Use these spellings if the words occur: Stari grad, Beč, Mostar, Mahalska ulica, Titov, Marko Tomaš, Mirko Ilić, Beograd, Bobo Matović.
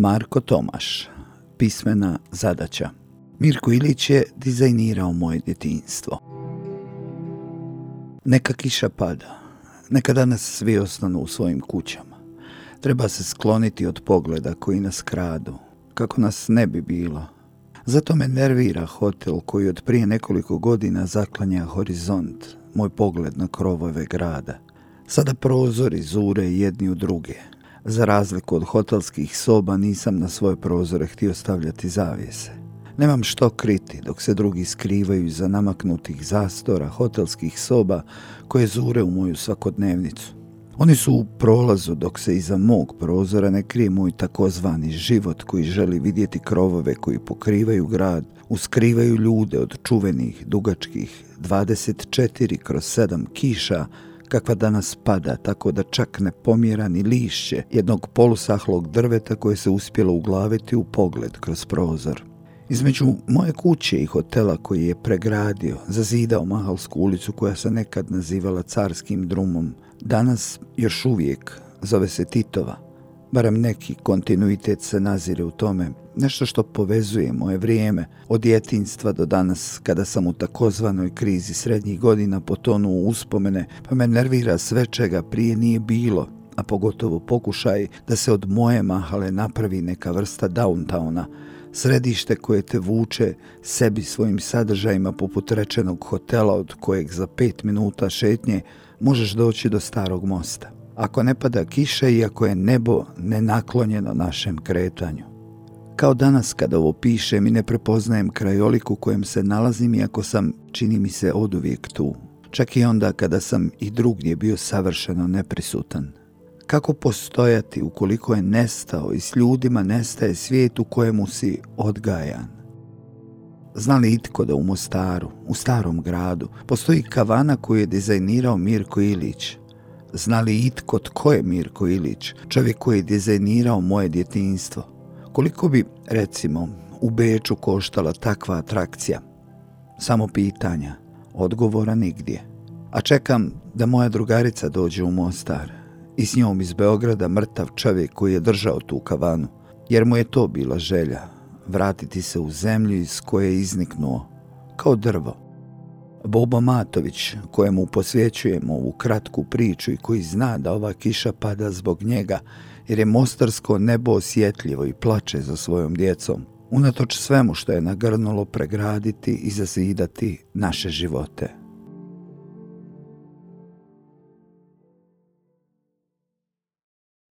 Marko Tomaš. Pismena zadaća. Mirko Ilić je dizajnirao moje djetinjstvo. Neka kiša pada. Neka danas svi ostanu u svojim kućama. Treba se skloniti od pogleda koji nas kradu, kako nas ne bi bilo. Zato me nervira hotel koji od prije nekoliko godina zaklanja horizont, moj pogled na krovove grada. Sada prozori zure jedni u druge. Za razliku od hotelskih soba nisam na svoje prozore htio stavljati zavjese. Nemam što kriti dok se drugi skrivaju iza namaknutih zastora hotelskih soba koje zure u moju svakodnevnicu. Oni su u prolazu dok se iza mog prozora ne krije moj takozvani život koji želi vidjeti krovove koji pokrivaju grad, uskrivaju ljude od čuvenih, dugačkih 24/7 kiša kakva danas pada, tako da čak ne pomjera ni lišće jednog polusahlog drveta koje se uspjelo uglaviti u pogled kroz prozor. Između moje kuće i hotela koji je pregradio, zazidao Mahalsku ulicu koja se nekad nazivala Carskim drumom, danas još uvijek zove se Titova. Barem neki kontinuitet se nazire u tome, nešto što povezuje moje vrijeme od djetinjstva do danas kada sam u takozvanoj krizi srednjih godina potonuo u uspomene, pa me nervira sve čega prije nije bilo, a pogotovo pokušaj da se od moje mahale napravi neka vrsta downtowna, središte koje te vuče sebi svojim sadržajima poput rečenog hotela od kojeg za 5 minuta šetnje možeš doći do Starog mosta. Ako ne pada kiša i ako je nebo nenaklonjeno našem kretanju. Kao danas kada ovo pišem i ne prepoznajem krajolik u kojem se nalazim iako sam, čini mi se, oduvijek tu. Čak i onda kada sam i drugdje bio savršeno neprisutan. Kako postojati ukoliko je nestao i s ljudima nestaje svijet u kojemu si odgajan? Zna li itko da u Mostaru, u Starom gradu, postoji kavana koju je dizajnirao Mirko Ilić? Zna li itko tko je Mirko Ilić, čovjek koji je dizajnirao moje djetinjstvo? Koliko bi, recimo, u Beču koštala takva atrakcija? Samo pitanja, odgovora nigdje. A čekam da moja drugarica dođe u Mostar. I s njom iz Beograda mrtav čovjek koji je držao tu kavanu, jer mu je to bila želja, vratiti se u zemlju iz koje je izniknuo, kao drvo. Bobo Matović, kojemu posvećujemo ovu kratku priču i koji zna da ova kiša pada zbog njega, jer je mostarsko nebo osjetljivo i plače za svojom djecom, unatoč svemu što je nagrnulo pregraditi i zazidati naše živote.